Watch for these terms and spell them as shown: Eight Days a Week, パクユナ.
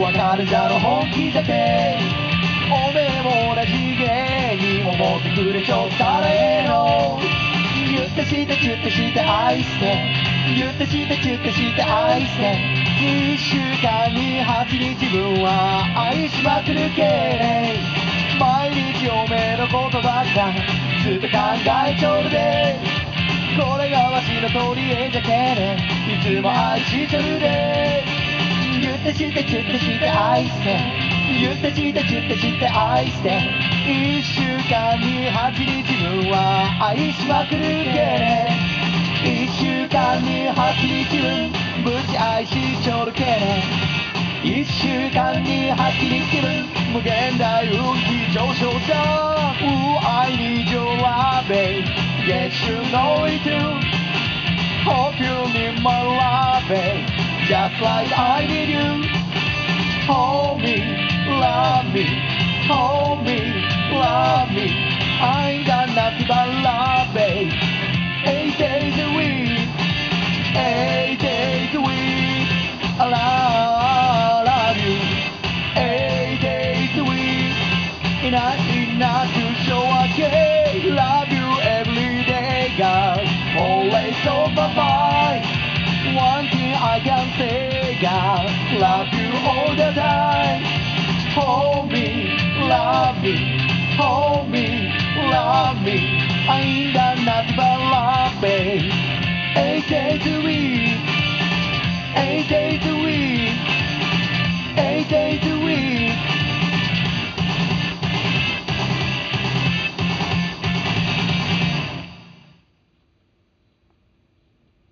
わかるだろ本気じゃけ、おめえも同じ芸に思ってくれちょったらええの。言ってしてキュッてして愛して言ってしてキュッてして愛して1週間に8日分は愛しまくるけれ、毎日おめえのことばっかずっと考えちょるで、これがわしの取り柄じゃけれ、いつも愛しちょるで。言ってしてキュッてして愛して言ってしてキュッてして愛して1週間に8日分は愛しまくるけれ、1週間に8日分無事愛しちょるけれ、1週間に8日分無限大運気上昇だ。愛に情はべ Yes you know it too Hope you need my love babe Just like I need you Hold me, love me Hold me love me, I ain't got nothing but love, babe. 8 days a week, 8 days a week, I love you. 8 days a week, enough to show I can love you every day, girl. Always over by. One thing I can say, girl, love you all the time. Hold me, love me.Hold me, love me, I ain't got nothing but love, babe. 8 days a week, 8 days a week.